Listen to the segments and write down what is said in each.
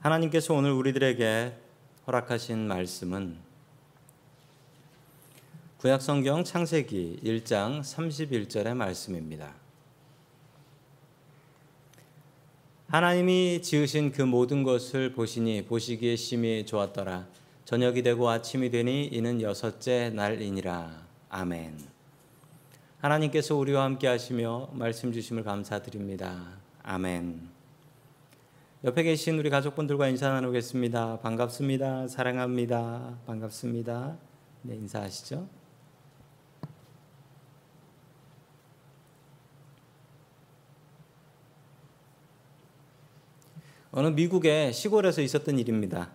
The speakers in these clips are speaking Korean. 하나님께서 오늘 우리들에게 허락하신 말씀은 구약성경 창세기 1장 31절의 말씀입니다. 하나님이 지으신 그 모든 것을 보시니 보시기에 심히 좋았더라. 저녁이 되고 아침이 되니 이는 여섯째 날이니라. 아멘. 하나님께서 우리와 함께 하시며 말씀 주심을 감사드립니다. 아멘. 옆에 계신 우리 가족분들과 인사 나누겠습니다. 반갑습니다. 사랑합니다. 반갑습니다. 네, 인사하시죠. 어느 미국의 시골에서 있었던 일입니다.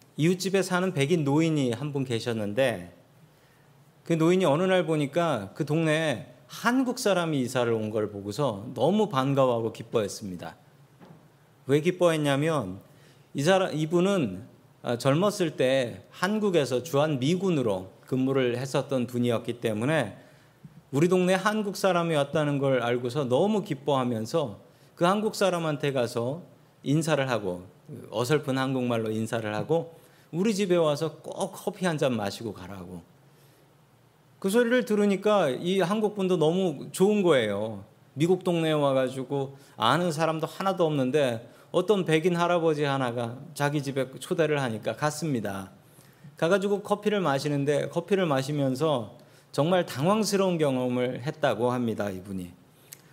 이웃집에 사는 백인 노인이 한 분 계셨는데 그 노인이 어느 날 보니까 그 동네에 한국 사람이 이사를 온 걸 보고서 너무 반가워하고 기뻐했습니다. 왜 기뻐했냐면 이분은 젊었을 때 한국에서 주한미군으로 근무를 했었던 분이었기 때문에 우리 동네 한국 사람이 왔다는 걸 알고서 너무 기뻐하면서 그 한국 사람한테 가서 인사를 하고 어설픈 한국말로 인사를 하고 우리 집에 와서 꼭 커피 한 잔 마시고 가라고 그 소리를 들으니까 이 한국 분도 너무 좋은 거예요. 미국 동네에 와가지고 아는 사람도 하나도 없는데 어떤 백인 할아버지 하나가 자기 집에 초대를 하니까 갔습니다. 가가지고 커피를 마시는데 커피를 마시면서 정말 당황스러운 경험을 했다고 합니다. 이분이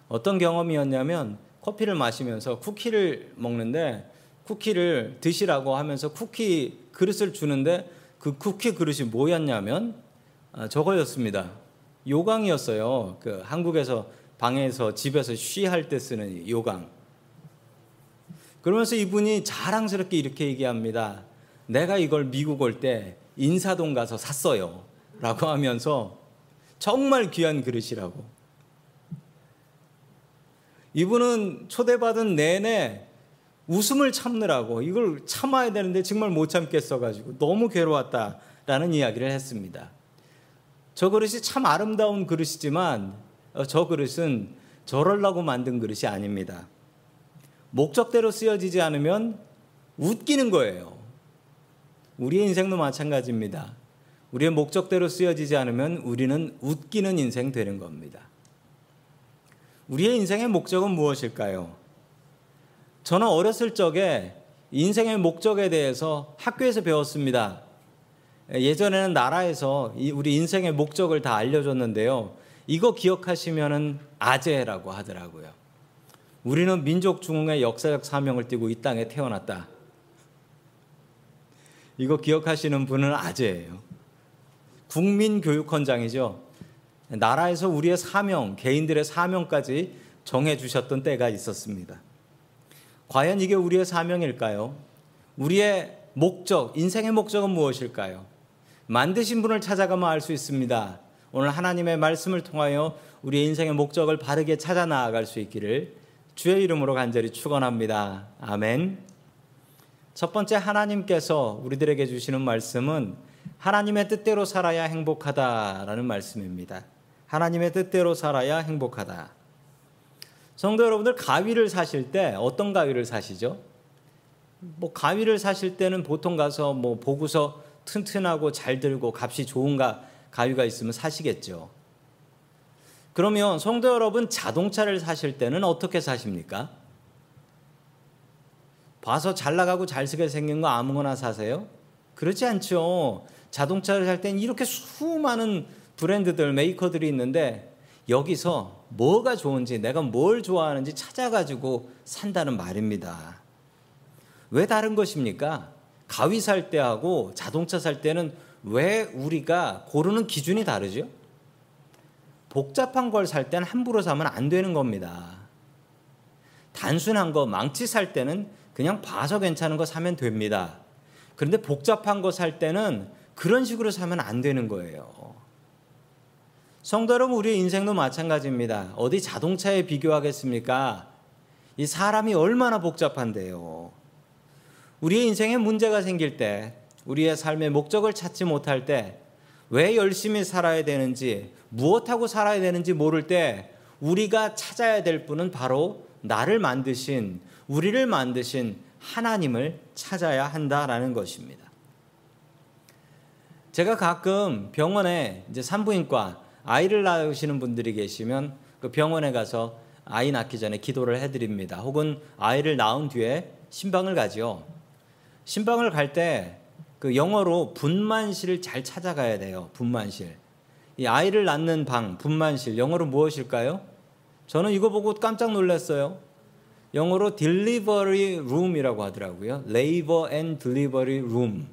어떤 경험이었냐면 커피를 마시면서 쿠키를 먹는데 쿠키를 드시라고 하면서 쿠키 그릇을 주는데 그 쿠키 그릇이 뭐였냐면 저거였습니다. 요강이었어요. 그 한국에서 방에서 집에서 쉬할 때 쓰는 요강. 그러면서 이분이 자랑스럽게 이렇게 얘기합니다. 내가 이걸 미국 올 때 인사동 가서 샀어요 라고 하면서 정말 귀한 그릇이라고. 이분은 초대받은 내내 웃음을 참느라고 이걸 참아야 되는데 정말 못 참겠어가지고 너무 괴로웠다라는 이야기를 했습니다. 저 그릇이 참 아름다운 그릇이지만 저 그릇은 저럴라고 만든 그릇이 아닙니다. 목적대로 쓰여지지 않으면 웃기는 거예요. 우리의 인생도 마찬가지입니다. 우리의 목적대로 쓰여지지 않으면 우리는 웃기는 인생 되는 겁니다. 우리의 인생의 목적은 무엇일까요? 저는 어렸을 적에 인생의 목적에 대해서 학교에서 배웠습니다. 예전에는 나라에서 우리 인생의 목적을 다 알려줬는데요. 이거 기억하시면은 아재라고 하더라고요. 우리는 민족 중흥의 역사적 사명을 띠고 이 땅에 태어났다. 이거 기억하시는 분은 아재예요. 국민교육헌장이죠. 나라에서 우리의 사명, 개인들의 사명까지 정해주셨던 때가 있었습니다. 과연 이게 우리의 사명일까요? 우리의 목적, 인생의 목적은 무엇일까요? 만드신 분을 찾아가면 알 수 있습니다. 오늘 하나님의 말씀을 통하여 우리의 인생의 목적을 바르게 찾아 나아갈 수 있기를 주의 이름으로 간절히 축원합니다. 아멘. 첫 번째 하나님께서 우리들에게 주시는 말씀은 하나님의 뜻대로 살아야 행복하다라는 말씀입니다. 하나님의 뜻대로 살아야 행복하다. 성도 여러분들, 가위를 사실 때 어떤 가위를 사시죠? 가위를 사실 때는 보통 가서 보고서 튼튼하고 잘 들고 값이 좋은 가위가 있으면 사시겠죠. 그러면 성도 여러분, 자동차를 사실 때는 어떻게 사십니까? 봐서 잘 나가고 잘 쓰게 생긴 거 아무거나 사세요? 그렇지 않죠. 자동차를 살 때는 이렇게 수많은 브랜드들, 메이커들이 있는데 여기서 뭐가 좋은지, 내가 뭘 좋아하는지 찾아가지고 산다는 말입니다. 왜 다른 것입니까? 가위 살 때하고 자동차 살 때는 왜 우리가 고르는 기준이 다르죠? 복잡한 걸 살 때는 함부로 사면 안 되는 겁니다. 단순한 거, 망치 살 때는 그냥 봐서 괜찮은 거 사면 됩니다. 그런데 복잡한 거 살 때는 그런 식으로 사면 안 되는 거예요. 성도 여러분, 우리의 인생도 마찬가지입니다. 어디 자동차에 비교하겠습니까? 이 사람이 얼마나 복잡한데요. 우리의 인생에 문제가 생길 때, 우리의 삶의 목적을 찾지 못할 때, 왜 열심히 살아야 되는지, 무엇하고 살아야 되는지 모를 때 우리가 찾아야 될 분은 바로 나를 만드신, 우리를 만드신 하나님을 찾아야 한다라는 것입니다. 제가 가끔 병원에 이제 산부인과 아이를 낳으시는 분들이 계시면 그 병원에 가서 아이 낳기 전에 기도를 해드립니다. 혹은 아이를 낳은 뒤에 신방을 가죠. 신방을 갈 때 그 영어로 분만실을 잘 찾아가야 돼요. 분만실. 이 아이를 낳는 방, 분만실. 영어로 무엇일까요? 저는 이거 보고 깜짝 놀랐어요. 영어로 delivery room이라고 하더라고요. labor and delivery room.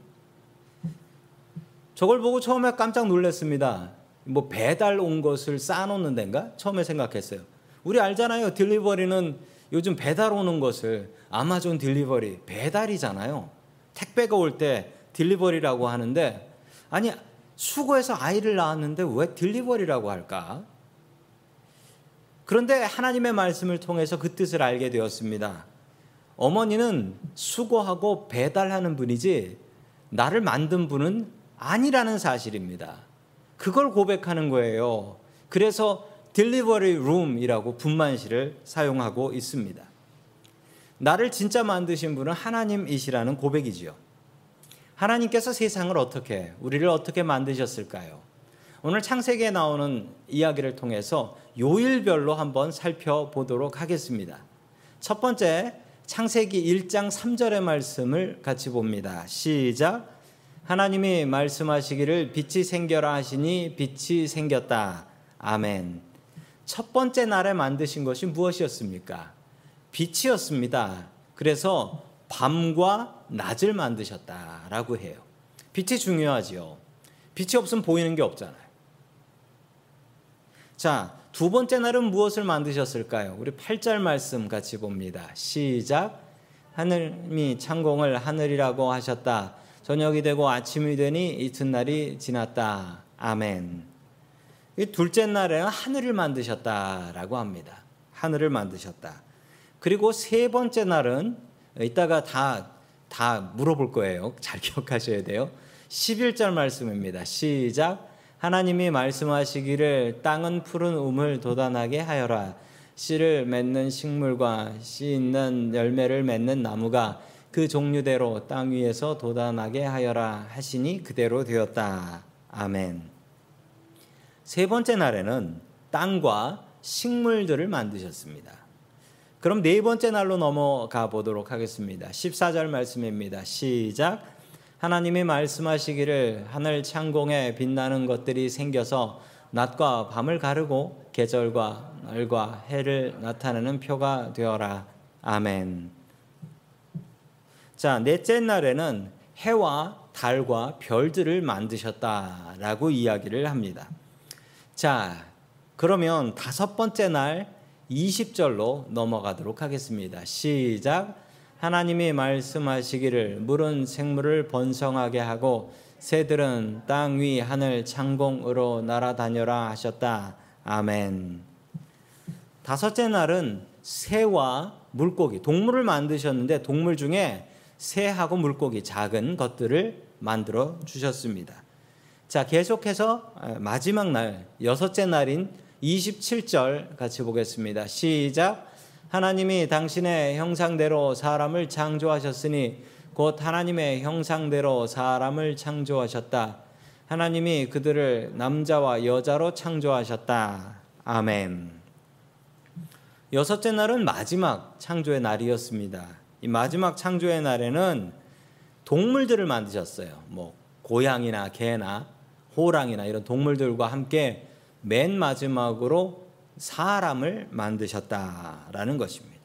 저걸 보고 처음에 깜짝 놀랐습니다. 뭐 배달 온 것을 싸놓는 데인가? 처음에 생각했어요. 우리 알잖아요. 딜리버리는 요즘 배달 오는 것을 아마존 딜리버리, 배달이잖아요. 택배가 올 때 딜리버리라고 하는데 아니 수거해서 아이를 낳았는데 왜 딜리버리라고 할까? 그런데 하나님의 말씀을 통해서 그 뜻을 알게 되었습니다. 어머니는 수거하고 배달하는 분이지 나를 만든 분은 아니라는 사실입니다. 그걸 고백하는 거예요. 그래서 딜리버리 룸이라고 분만실을 사용하고 있습니다. 나를 진짜 만드신 분은 하나님이시라는 고백이지요. 하나님께서 세상을 어떻게, 우리를 어떻게 만드셨을까요? 오늘 창세기에 나오는 이야기를 통해서 요일별로 한번 살펴보도록 하겠습니다. 첫 번째, 창세기 1장 3절의 말씀을 같이 봅니다. 시작! 하나님이 말씀하시기를 빛이 생겨라 하시니 빛이 생겼다. 아멘. 첫 번째 날에 만드신 것이 무엇이었습니까? 빛이었습니다. 그래서 밤과 낮을 만드셨다라고 해요. 빛이 중요하지요. 빛이 없으면 보이는 게 없잖아요. 자, 두 번째 날은 무엇을 만드셨을까요? 우리 8절 말씀 같이 봅니다. 시작. 하늘이 창공을 하늘이라고 하셨다. 저녁이 되고 아침이 되니 이튿날이 지났다. 아멘. 이 둘째 날에는 하늘을 만드셨다라고 합니다. 하늘을 만드셨다. 그리고 세 번째 날은 이따가 다 물어볼 거예요. 잘 기억하셔야 돼요. 11절 말씀입니다. 시작. 하나님이 말씀하시기를 땅은 푸른 우물 돋아나게 하여라. 씨를 맺는 식물과 씨 있는 열매를 맺는 나무가 그 종류대로 땅 위에서 돋아나게 하여라 하시니 그대로 되었다. 아멘. 세 번째 날에는 땅과 식물들을 만드셨습니다. 그럼 네 번째 날로 넘어가 보도록 하겠습니다. 14절 말씀입니다. 시작. 하나님이 말씀하시기를 하늘 창공에 빛나는 것들이 생겨서 낮과 밤을 가르고 계절과 날과 해를 나타내는 표가 되어라. 아멘. 자, 넷째 날에는 해와 달과 별들을 만드셨다라고 이야기를 합니다. 자, 그러면 다섯 번째 날 20절로 넘어가도록 하겠습니다. 시작. 하나님이 말씀하시기를 물은 생물을 번성하게 하고 새들은 땅 위 하늘 창공으로 날아다녀라 하셨다. 아멘. 다섯째 날은 새와 물고기, 동물을 만드셨는데 동물 중에 새하고 물고기, 작은 것들을 만들어 주셨습니다. 자, 계속해서 마지막 날, 여섯째 날인 27절 같이 보겠습니다. 시작. 하나님이 당신의 형상대로 사람을 창조하셨으니 곧 하나님의 형상대로 사람을 창조하셨다. 하나님이 그들을 남자와 여자로 창조하셨다. 아멘. 여섯째 날은 마지막 창조의 날이었습니다. 이 마지막 창조의 날에는 동물들을 만드셨어요. 뭐 고양이나 개나 호랑이나 이런 동물들과 함께 맨 마지막으로 사람을 만드셨다라는 것입니다.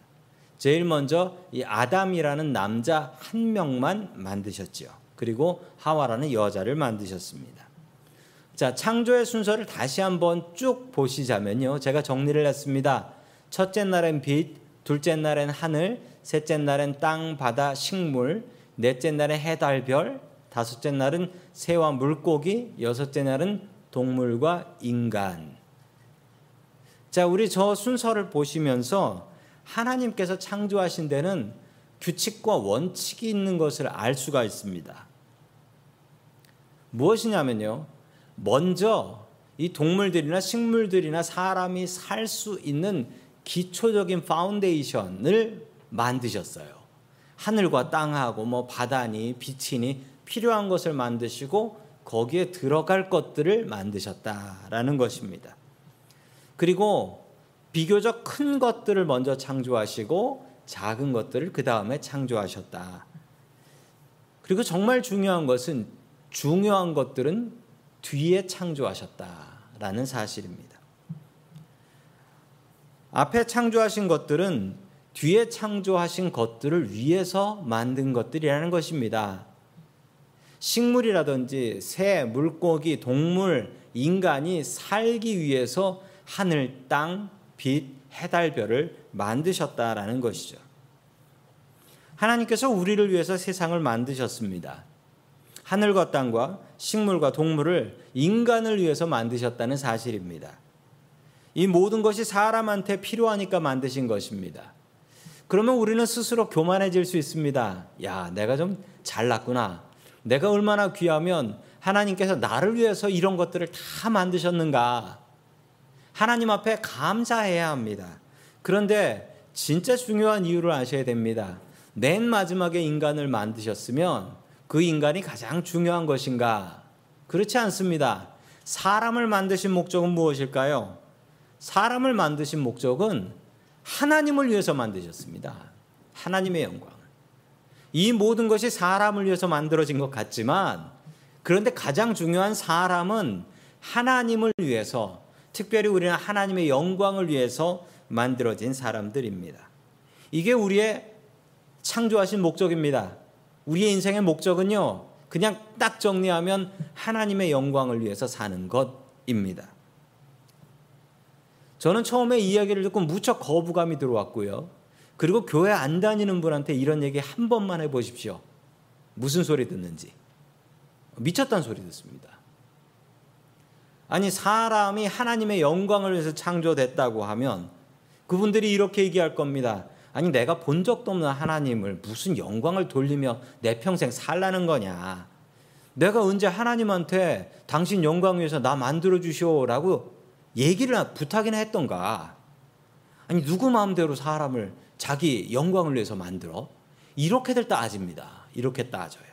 제일 먼저 이 아담이라는 남자 한 명만 만드셨죠. 그리고 하와라는 여자를 만드셨습니다. 자, 창조의 순서를 다시 한번 쭉 보시자면요. 제가 정리를 했습니다. 첫째 날엔 빛, 둘째 날엔 하늘, 셋째 날엔 땅, 바다, 식물, 넷째 날엔 해, 달, 별, 다섯째 날은 새와 물고기, 여섯째 날은 동물과 인간. 자, 우리 저 순서를 보시면서 하나님께서 창조하신 데는 규칙과 원칙이 있는 것을 알 수가 있습니다. 무엇이냐면요. 먼저 이 동물들이나 식물들이나 사람이 살 수 있는 기초적인 파운데이션을 만드셨어요. 하늘과 땅하고 뭐 바다니 빛이니 필요한 것을 만드시고 거기에 들어갈 것들을 만드셨다라는 것입니다. 그리고 비교적 큰 것들을 먼저 창조하시고 작은 것들을 그 다음에 창조하셨다. 그리고 정말 중요한 것은 중요한 것들은 뒤에 창조하셨다라는 사실입니다. 앞에 창조하신 것들은 뒤에 창조하신 것들을 위해서 만든 것들이라는 것입니다. 식물이라든지 새, 물고기, 동물, 인간이 살기 위해서 하늘, 땅, 빛, 해달별을 만드셨다라는 것이죠. 하나님께서 우리를 위해서 세상을 만드셨습니다. 하늘과 땅과 식물과 동물을 인간을 위해서 만드셨다는 사실입니다. 이 모든 것이 사람한테 필요하니까 만드신 것입니다. 그러면 우리는 스스로 교만해질 수 있습니다. 야, 내가 좀 잘났구나. 내가 얼마나 귀하면 하나님께서 나를 위해서 이런 것들을 다 만드셨는가. 하나님 앞에 감사해야 합니다. 그런데 진짜 중요한 이유를 아셔야 됩니다. 맨 마지막에 인간을 만드셨으면 그 인간이 가장 중요한 것인가? 그렇지 않습니다. 사람을 만드신 목적은 무엇일까요? 사람을 만드신 목적은 하나님을 위해서 만드셨습니다. 하나님의 영광. 이 모든 것이 사람을 위해서 만들어진 것 같지만, 그런데 가장 중요한 사람은 하나님을 위해서, 특별히 우리는 하나님의 영광을 위해서 만들어진 사람들입니다. 이게 우리의 창조하신 목적입니다. 우리의 인생의 목적은요, 그냥 딱 정리하면 하나님의 영광을 위해서 사는 것입니다. 저는 처음에 이야기를 듣고 무척 거부감이 들어왔고요. 그리고 교회 안 다니는 분한테 이런 얘기 한 번만 해보십시오. 무슨 소리 듣는지. 미쳤다는 소리 듣습니다. 아니, 사람이 하나님의 영광을 위해서 창조됐다고 하면 그분들이 이렇게 얘기할 겁니다. 아니, 내가 본 적도 없는 하나님을 무슨 영광을 돌리며 내 평생 살라는 거냐. 내가 언제 하나님한테 당신 영광 위해서 나 만들어주시오라고 얘기를 부탁이나 했던가. 아니, 누구 마음대로 사람을 자기 영광을 위해서 만들어? 이렇게들 따집니다. 이렇게 따져요.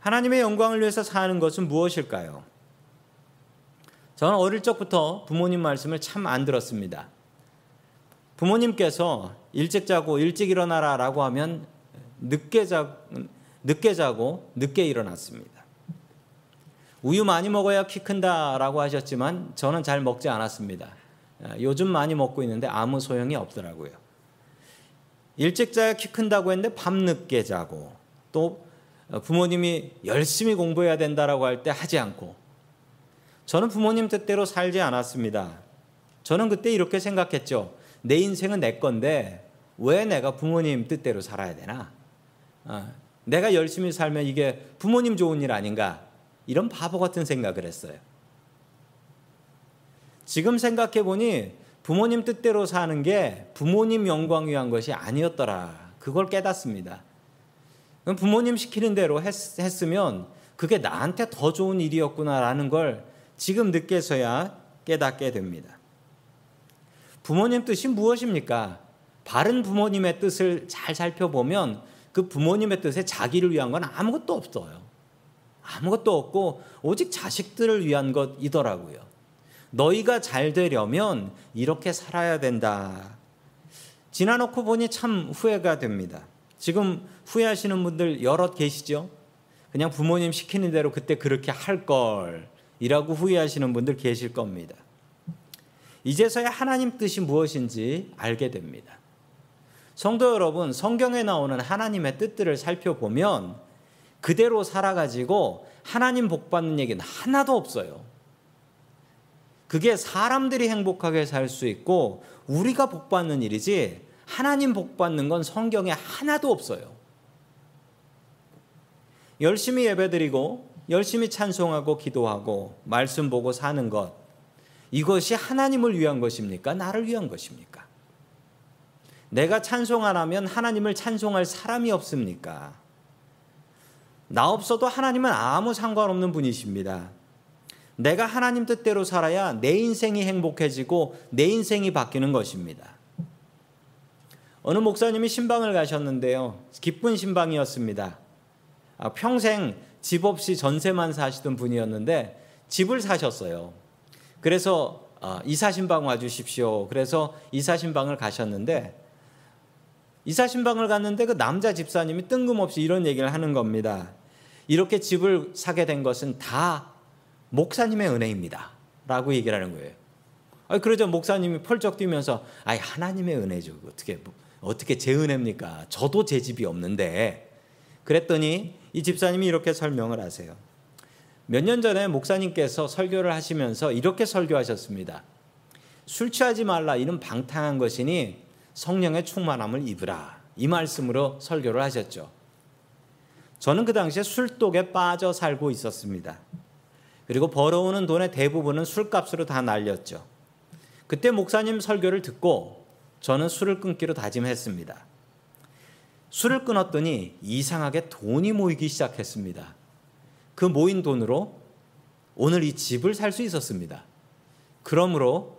하나님의 영광을 위해서 사는 것은 무엇일까요? 저는 어릴 적부터 부모님 말씀을 참 안 들었습니다. 부모님께서 일찍 자고 일찍 일어나라 라고 하면 늦게 자고 늦게 일어났습니다. 우유 많이 먹어야 키 큰다 라고 하셨지만 저는 잘 먹지 않았습니다. 요즘 많이 먹고 있는데 아무 소용이 없더라고요. 일찍 자야 키 큰다고 했는데 밤늦게 자고, 또 부모님이 열심히 공부해야 된다라고 할 때 하지 않고, 저는 부모님 뜻대로 살지 않았습니다. 저는 그때 이렇게 생각했죠. 내 인생은 내 건데 왜 내가 부모님 뜻대로 살아야 되나? 내가 열심히 살면 이게 부모님 좋은 일 아닌가? 이런 바보 같은 생각을 했어요. 지금 생각해보니 부모님 뜻대로 사는 게 부모님 영광 위한 것이 아니었더라. 그걸 깨닫습니다. 부모님 시키는 대로 했으면 그게 나한테 더 좋은 일이었구나라는 걸 지금 늦게서야 깨닫게 됩니다. 부모님 뜻이 무엇입니까? 바른 부모님의 뜻을 잘 살펴보면 그 부모님의 뜻에 자기를 위한 건 아무것도 없어요. 아무것도 없고 오직 자식들을 위한 것이더라고요. 너희가 잘 되려면 이렇게 살아야 된다. 지나놓고 보니 참 후회가 됩니다. 지금 후회하시는 분들 여럿 계시죠? 그냥 부모님 시키는 대로 그때 그렇게 할 걸 이라고 후회하시는 분들 계실 겁니다. 이제서야 하나님 뜻이 무엇인지 알게 됩니다. 성도 여러분, 성경에 나오는 하나님의 뜻들을 살펴보면 그대로 살아가지고 하나님 복받는 얘기는 하나도 없어요. 그게 사람들이 행복하게 살 수 있고 우리가 복받는 일이지 하나님 복받는 건 성경에 하나도 없어요. 열심히 예배드리고 열심히 찬송하고 기도하고 말씀 보고 사는 것, 이것이 하나님을 위한 것입니까? 나를 위한 것입니까? 내가 찬송 안 하면 하나님을 찬송할 사람이 없습니까? 나 없어도 하나님은 아무 상관없는 분이십니다. 내가 하나님 뜻대로 살아야 내 인생이 행복해지고 내 인생이 바뀌는 것입니다. 어느 목사님이 신방을 가셨는데요. 기쁜 신방이었습니다. 평생 집 없이 전세만 사시던 분이었는데 집을 사셨어요. 그래서 이사 신방 와주십시오. 그래서 이사 신방을 가셨는데 이사 신방을 갔는데 그 남자 집사님이 뜬금없이 이런 얘기를 하는 겁니다. 이렇게 집을 사게 된 것은 다 목사님의 은혜입니다. 라고 얘기를 하는 거예요. 그러자 목사님이 펄쩍 뛰면서 하나님의 은혜죠. 어떻게 제 은혜입니까? 저도 제 집이 없는데. 그랬더니 이 집사님이 이렇게 설명을 하세요. 몇 년 전에 목사님께서 설교를 하시면서 이렇게 설교하셨습니다. 술 취하지 말라. 이는 방탕한 것이니 성령의 충만함을 입으라. 이 말씀으로 설교를 하셨죠. 저는 그 당시에 술독에 빠져 살고 있었습니다. 그리고 벌어오는 돈의 대부분은 술값으로 다 날렸죠. 그때 목사님 설교를 듣고 저는 술을 끊기로 다짐했습니다. 술을 끊었더니 이상하게 돈이 모이기 시작했습니다. 그 모인 돈으로 오늘 이 집을 살 수 있었습니다. 그러므로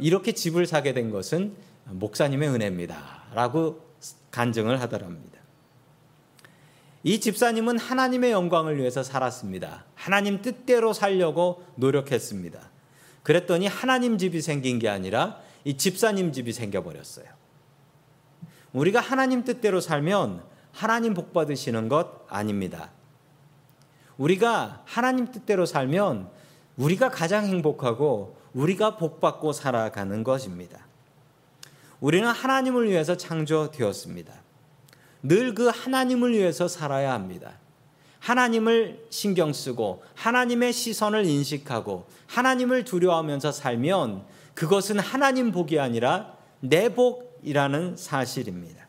이렇게 집을 사게 된 것은 목사님의 은혜입니다. 라고 간증을 하더랍니다. 이 집사님은 하나님의 영광을 위해서 살았습니다. 하나님 뜻대로 살려고 노력했습니다. 그랬더니 하나님 집이 생긴 게 아니라 이 집사님 집이 생겨버렸어요. 우리가 하나님 뜻대로 살면 하나님 복 받으시는 것 아닙니다. 우리가 하나님 뜻대로 살면 우리가 가장 행복하고 우리가 복 받고 살아가는 것입니다. 우리는 하나님을 위해서 창조되었습니다. 늘 그 하나님을 위해서 살아야 합니다. 하나님을 신경 쓰고 하나님의 시선을 인식하고 하나님을 두려워하면서 살면 그것은 하나님 복이 아니라 내 복이라는 사실입니다.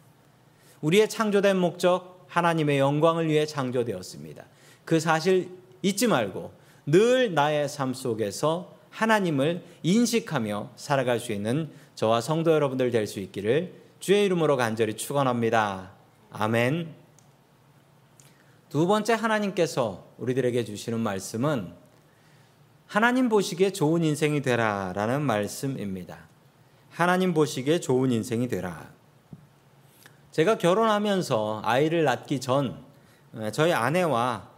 우리의 창조된 목적, 하나님의 영광을 위해 창조되었습니다. 그 사실 잊지 말고 늘 나의 삶 속에서 하나님을 인식하며 살아갈 수 있는 저와 성도 여러분들 될 수 있기를 주의 이름으로 간절히 축원합니다. 아멘. 두 번째 하나님께서 우리들에게 주시는 말씀은 하나님 보시기에 좋은 인생이 되라 라는 말씀입니다. 하나님 보시기에 좋은 인생이 되라. 제가 결혼하면서 아이를 낳기 전 저희 아내와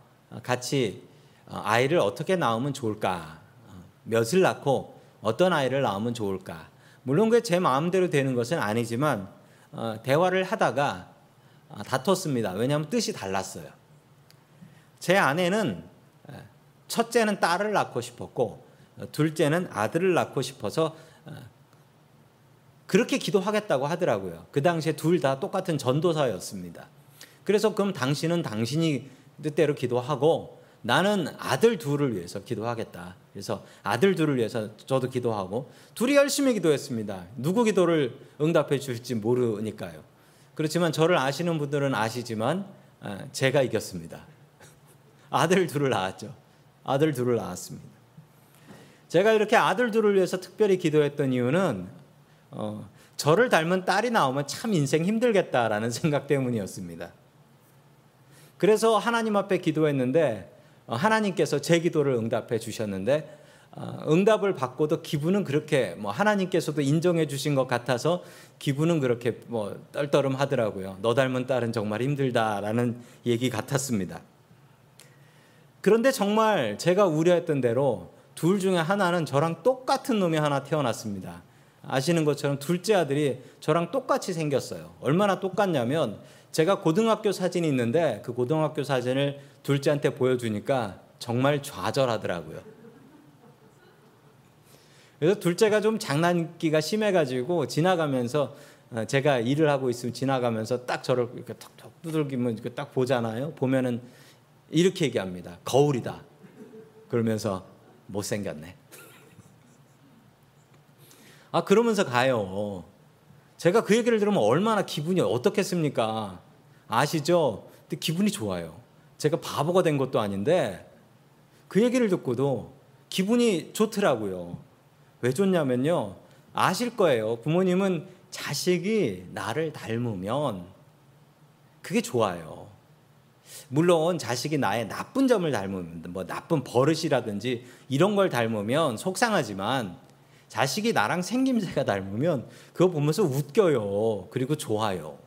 같이 아이를 어떻게 낳으면 좋을까? 몇을 낳고 어떤 아이를 낳으면 좋을까? 물론 그게 제 마음대로 되는 것은 아니지만 대화를 하다가 다퉜습니다. 왜냐하면 뜻이 달랐어요. 제 아내는 첫째는 딸을 낳고 싶었고 둘째는 아들을 낳고 싶어서 그렇게 기도하겠다고 하더라고요. 그 당시에 둘 다 똑같은 전도사였습니다. 그래서 그럼 당신은 당신이 뜻대로 기도하고 나는 아들 둘을 위해서 기도하겠다. 그래서 아들 둘을 위해서 저도 기도하고 둘이 열심히 기도했습니다. 누구 기도를 응답해 주실지 모르니까요. 그렇지만 저를 아시는 분들은 아시지만 제가 이겼습니다. 아들 둘을 낳았죠. 아들 둘을 낳았습니다. 제가 이렇게 아들 둘을 위해서 특별히 기도했던 이유는 저를 닮은 딸이 나오면 참 인생 힘들겠다라는 생각 때문이었습니다. 그래서 하나님 앞에 기도했는데 하나님께서 제 기도를 응답해 주셨는데 응답을 받고도 기분은 그렇게 하나님께서도 인정해 주신 것 같아서 기분은 그렇게 떨떠름하더라고요. 너 닮은 딸은 정말 힘들다라는 얘기 같았습니다. 그런데 정말 제가 우려했던 대로 둘 중에 하나는 저랑 똑같은 놈이 하나 태어났습니다. 아시는 것처럼 둘째 아들이 저랑 똑같이 생겼어요. 얼마나 똑같냐면 제가 고등학교 사진이 있는데 그 고등학교 사진을 둘째한테 보여주니까 정말 좌절하더라고요. 그래서 둘째가 좀 장난기가 심해가지고 지나가면서 제가 일을 하고 있으면 지나가면서 딱 저를 이렇게 톡톡 두들기면 이렇게 딱 보잖아요. 보면은 이렇게 얘기합니다. 거울이다. 그러면서 못생겼네. 그러면서 가요. 제가 그 얘기를 들으면 얼마나 기분이 어떻겠습니까? 아시죠? 근데 기분이 좋아요. 제가 바보가 된 것도 아닌데 그 얘기를 듣고도 기분이 좋더라고요. 왜 좋냐면요. 아실 거예요. 부모님은 자식이 나를 닮으면 그게 좋아요. 물론 자식이 나의 나쁜 점을 닮으면 나쁜 버릇이라든지 이런 걸 닮으면 속상하지만 자식이 나랑 생김새가 닮으면 그거 보면서 웃겨요. 그리고 좋아요.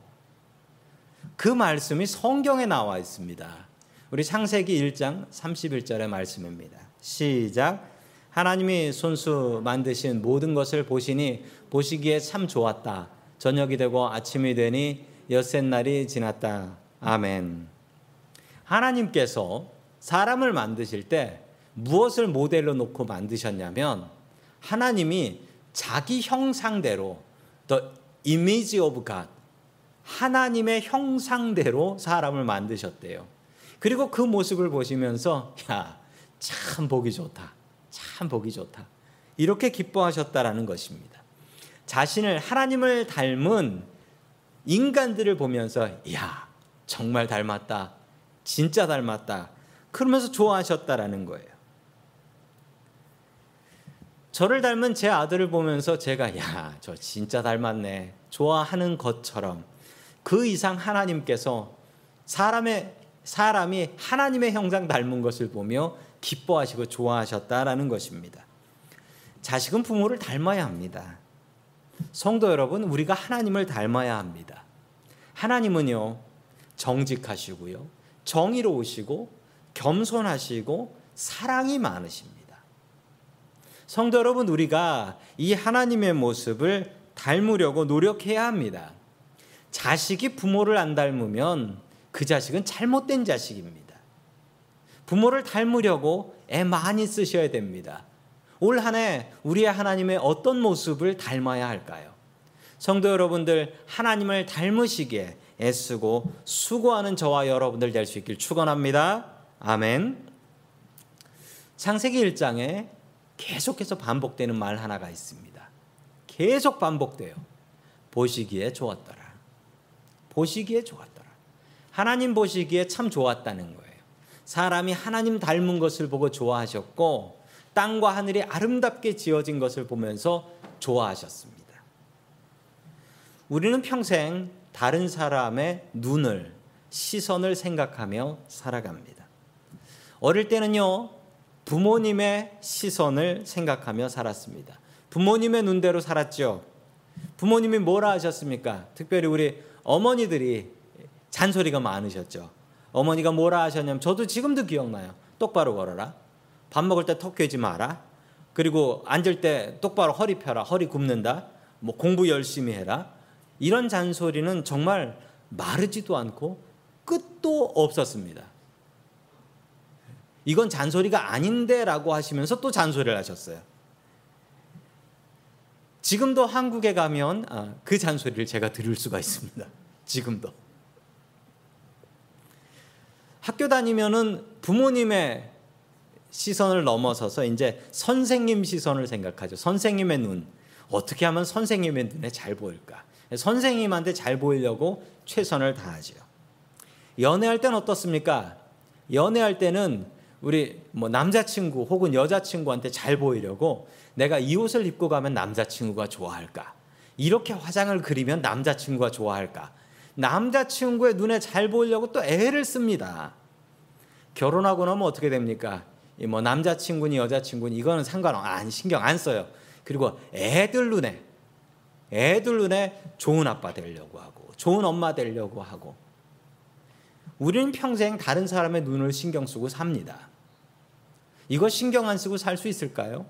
그 말씀이 성경에 나와 있습니다. 우리 창세기 1장 31절의 말씀입니다. 시작. 하나님이 손수 만드신 모든 것을 보시니 보시기에 참 좋았다. 저녁이 되고 아침이 되니 엿새 날이 지났다. 아멘. 하나님께서 사람을 만드실 때 무엇을 모델로 놓고 만드셨냐면 하나님이 자기 형상대로 the image of God, 하나님의 형상대로 사람을 만드셨대요. 그리고 그 모습을 보시면서 야, 참 보기 좋다. 참 보기 좋다. 이렇게 기뻐하셨다라는 것입니다. 자신을 하나님을 닮은 인간들을 보면서 야, 정말 닮았다. 진짜 닮았다. 그러면서 좋아하셨다라는 거예요. 저를 닮은 제 아들을 보면서 제가 야, 저 진짜 닮았네. 좋아하는 것처럼 그 이상 하나님께서 사람이 하나님의 형상 닮은 것을 보며 기뻐하시고 좋아하셨다라는 것입니다. 자식은 부모를 닮아야 합니다. 성도 여러분, 우리가 하나님을 닮아야 합니다. 하나님은요, 정직하시고요, 정의로우시고, 겸손하시고, 사랑이 많으십니다. 성도 여러분, 우리가 이 하나님의 모습을 닮으려고 노력해야 합니다. 자식이 부모를 안 닮으면 그 자식은 잘못된 자식입니다. 부모를 닮으려고 애 많이 쓰셔야 됩니다. 올 한 해 우리의 하나님의 어떤 모습을 닮아야 할까요? 성도 여러분들, 하나님을 닮으시기에 애쓰고 수고하는 저와 여러분들 될 수 있길 축원합니다. 아멘. 창세기 1장에 계속해서 반복되는 말 하나가 있습니다. 계속 반복돼요. 보시기에 좋았더라. 보시기에 좋았더라. 하나님 보시기에 참 좋았다는 거예요. 사람이 하나님 닮은 것을 보고 좋아하셨고 땅과 하늘이 아름답게 지어진 것을 보면서 좋아하셨습니다. 우리는 평생 다른 사람의 눈을, 시선을 생각하며 살아갑니다. 어릴 때는요, 부모님의 시선을 생각하며 살았습니다. 부모님의 눈대로 살았죠. 부모님이 뭐라 하셨습니까? 특별히 우리 어머니들이 잔소리가 많으셨죠. 어머니가 뭐라 하셨냐면, 저도 지금도 기억나요. 똑바로 걸어라. 밥 먹을 때 턱 괴지 마라. 그리고 앉을 때 똑바로 허리 펴라. 허리 굽는다. 뭐 공부 열심히 해라. 이런 잔소리는 정말 마르지도 않고 끝도 없었습니다. 이건 잔소리가 아닌데 라고 하시면서 또 잔소리를 하셨어요. 지금도 한국에 가면 그 잔소리를 제가 들을 수가 있습니다. 지금도. 학교 다니면은 부모님의 시선을 넘어서서 이제 선생님 시선을 생각하죠. 선생님의 눈. 어떻게 하면 선생님의 눈에 잘 보일까? 선생님한테 잘 보이려고 최선을 다하죠. 연애할 때는 어떻습니까? 연애할 때는 우리 뭐 남자친구 혹은 여자친구한테 잘 보이려고 내가 이 옷을 입고 가면 남자친구가 좋아할까? 이렇게 화장을 그리면 남자친구가 좋아할까? 남자친구의 눈에 잘 보이려고 또 애를 씁니다. 결혼하고 나면 어떻게 됩니까? 뭐 남자친구니 여자친구니 이거는 신경 안 써요. 그리고 애들 눈에 좋은 아빠 되려고 하고 좋은 엄마 되려고 하고. 우리는 평생 다른 사람의 눈을 신경 쓰고 삽니다. 이거 신경 안 쓰고 살 수 있을까요?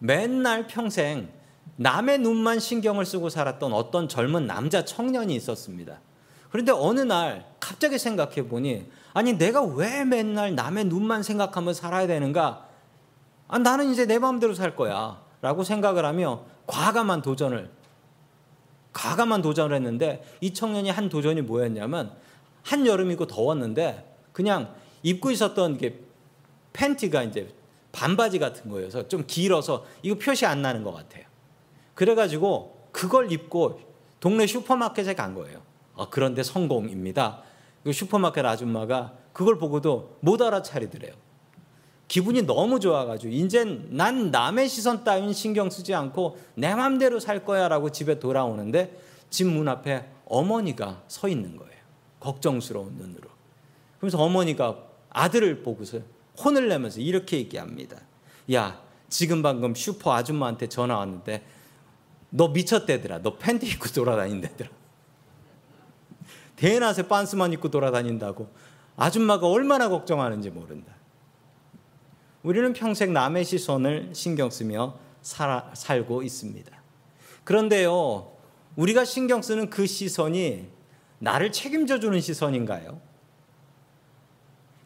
맨날 평생 남의 눈만 신경을 쓰고 살았던 어떤 젊은 남자 청년이 있었습니다. 그런데 어느 날 갑자기 생각해보니, 아니 내가 왜 맨날 남의 눈만 생각하며 살아야 되는가? 아, 나는 이제 내 마음대로 살 거야 라고 생각을 하며 과감한 도전을 했는데, 이 청년이 한 도전이 뭐였냐면, 한여름이고 더웠는데 그냥 입고 있었던 게 팬티가 이제 반바지 같은 거여서 좀 길어서 이거 표시 안 나는 것 같아요. 그래가지고 그걸 입고 동네 슈퍼마켓에 간 거예요. 아, 그런데 성공입니다. 슈퍼마켓 아줌마가 그걸 보고도 못 알아차리더래요. 기분이 너무 좋아가지고 이젠 난 남의 시선 따윈 신경 쓰지 않고 내 맘대로 살 거야 라고 집에 돌아오는데 집 문 앞에 어머니가 서 있는 거예요. 걱정스러운 눈으로. 그래서 어머니가 아들을 보고서 혼을 내면서 이렇게 얘기합니다. 야, 지금 방금 슈퍼 아줌마한테 전화 왔는데 너 미쳤대더라. 너 팬티 입고 돌아다닌대더라. 대낮에 빤스만 입고 돌아다닌다고. 아줌마가 얼마나 걱정하는지 모른다. 우리는 평생 남의 시선을 신경 쓰며 살고 있습니다. 그런데요, 우리가 신경 쓰는 그 시선이 나를 책임져주는 시선인가요?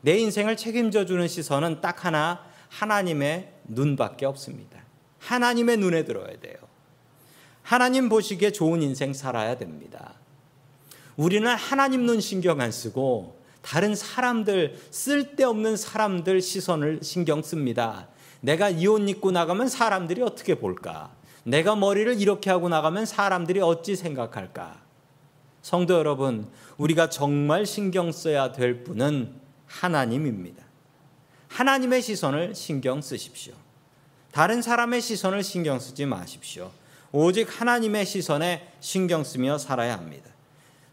내 인생을 책임져주는 시선은 딱 하나, 하나님의 눈밖에 없습니다. 하나님의 눈에 들어야 돼요. 하나님 보시기에 좋은 인생 살아야 됩니다. 우리는 하나님 눈 신경 안 쓰고 다른 사람들, 쓸데없는 사람들 시선을 신경 씁니다. 내가 이 옷 입고 나가면 사람들이 어떻게 볼까? 내가 머리를 이렇게 하고 나가면 사람들이 어찌 생각할까? 성도 여러분, 우리가 정말 신경 써야 될 분은 하나님입니다. 하나님의 시선을 신경 쓰십시오. 다른 사람의 시선을 신경 쓰지 마십시오. 오직 하나님의 시선에 신경 쓰며 살아야 합니다.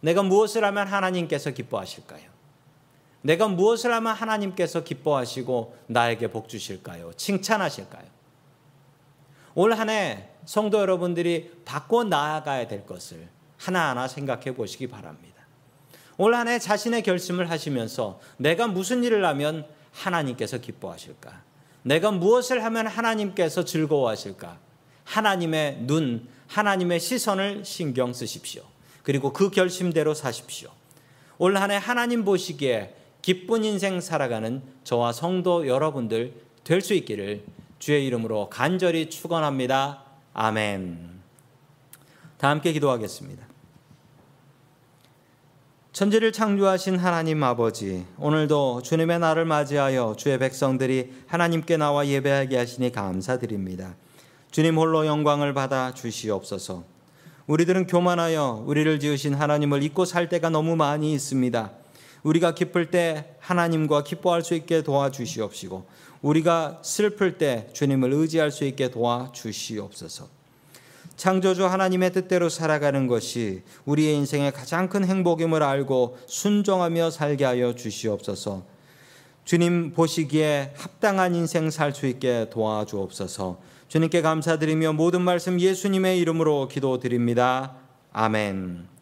내가 무엇을 하면 하나님께서 기뻐하실까요? 내가 무엇을 하면 하나님께서 기뻐하시고 나에게 복 주실까요? 칭찬하실까요? 올 한 해 성도 여러분들이 바꿔 나아가야 될 것을 하나하나 생각해 보시기 바랍니다. 올 한 해 자신의 결심을 하시면서 내가 무슨 일을 하면 하나님께서 기뻐하실까? 내가 무엇을 하면 하나님께서 즐거워하실까? 하나님의 눈, 하나님의 시선을 신경 쓰십시오. 그리고 그 결심대로 사십시오. 올 한 해 하나님 보시기에 기쁜 인생 살아가는 저와 성도 여러분들 될 수 있기를 주의 이름으로 간절히 축원합니다. 아멘. 다 함께 기도하겠습니다. 천지를 창조하신 하나님 아버지, 오늘도 주님의 날을 맞이하여 주의 백성들이 하나님께 나와 예배하게 하시니 감사드립니다. 주님 홀로 영광을 받아 주시옵소서. 우리들은 교만하여 우리를 지으신 하나님을 잊고 살 때가 너무 많이 있습니다. 우리가 기쁠 때 하나님과 기뻐할 수 있게 도와주시옵시고, 우리가 슬플 때 주님을 의지할 수 있게 도와주시옵소서. 창조주 하나님의 뜻대로 살아가는 것이 우리의 인생의 가장 큰 행복임을 알고 순종하며 살게 하여 주시옵소서. 주님 보시기에 합당한 인생 살 수 있게 도와주옵소서. 주님께 감사드리며 모든 말씀 예수님의 이름으로 기도드립니다. 아멘.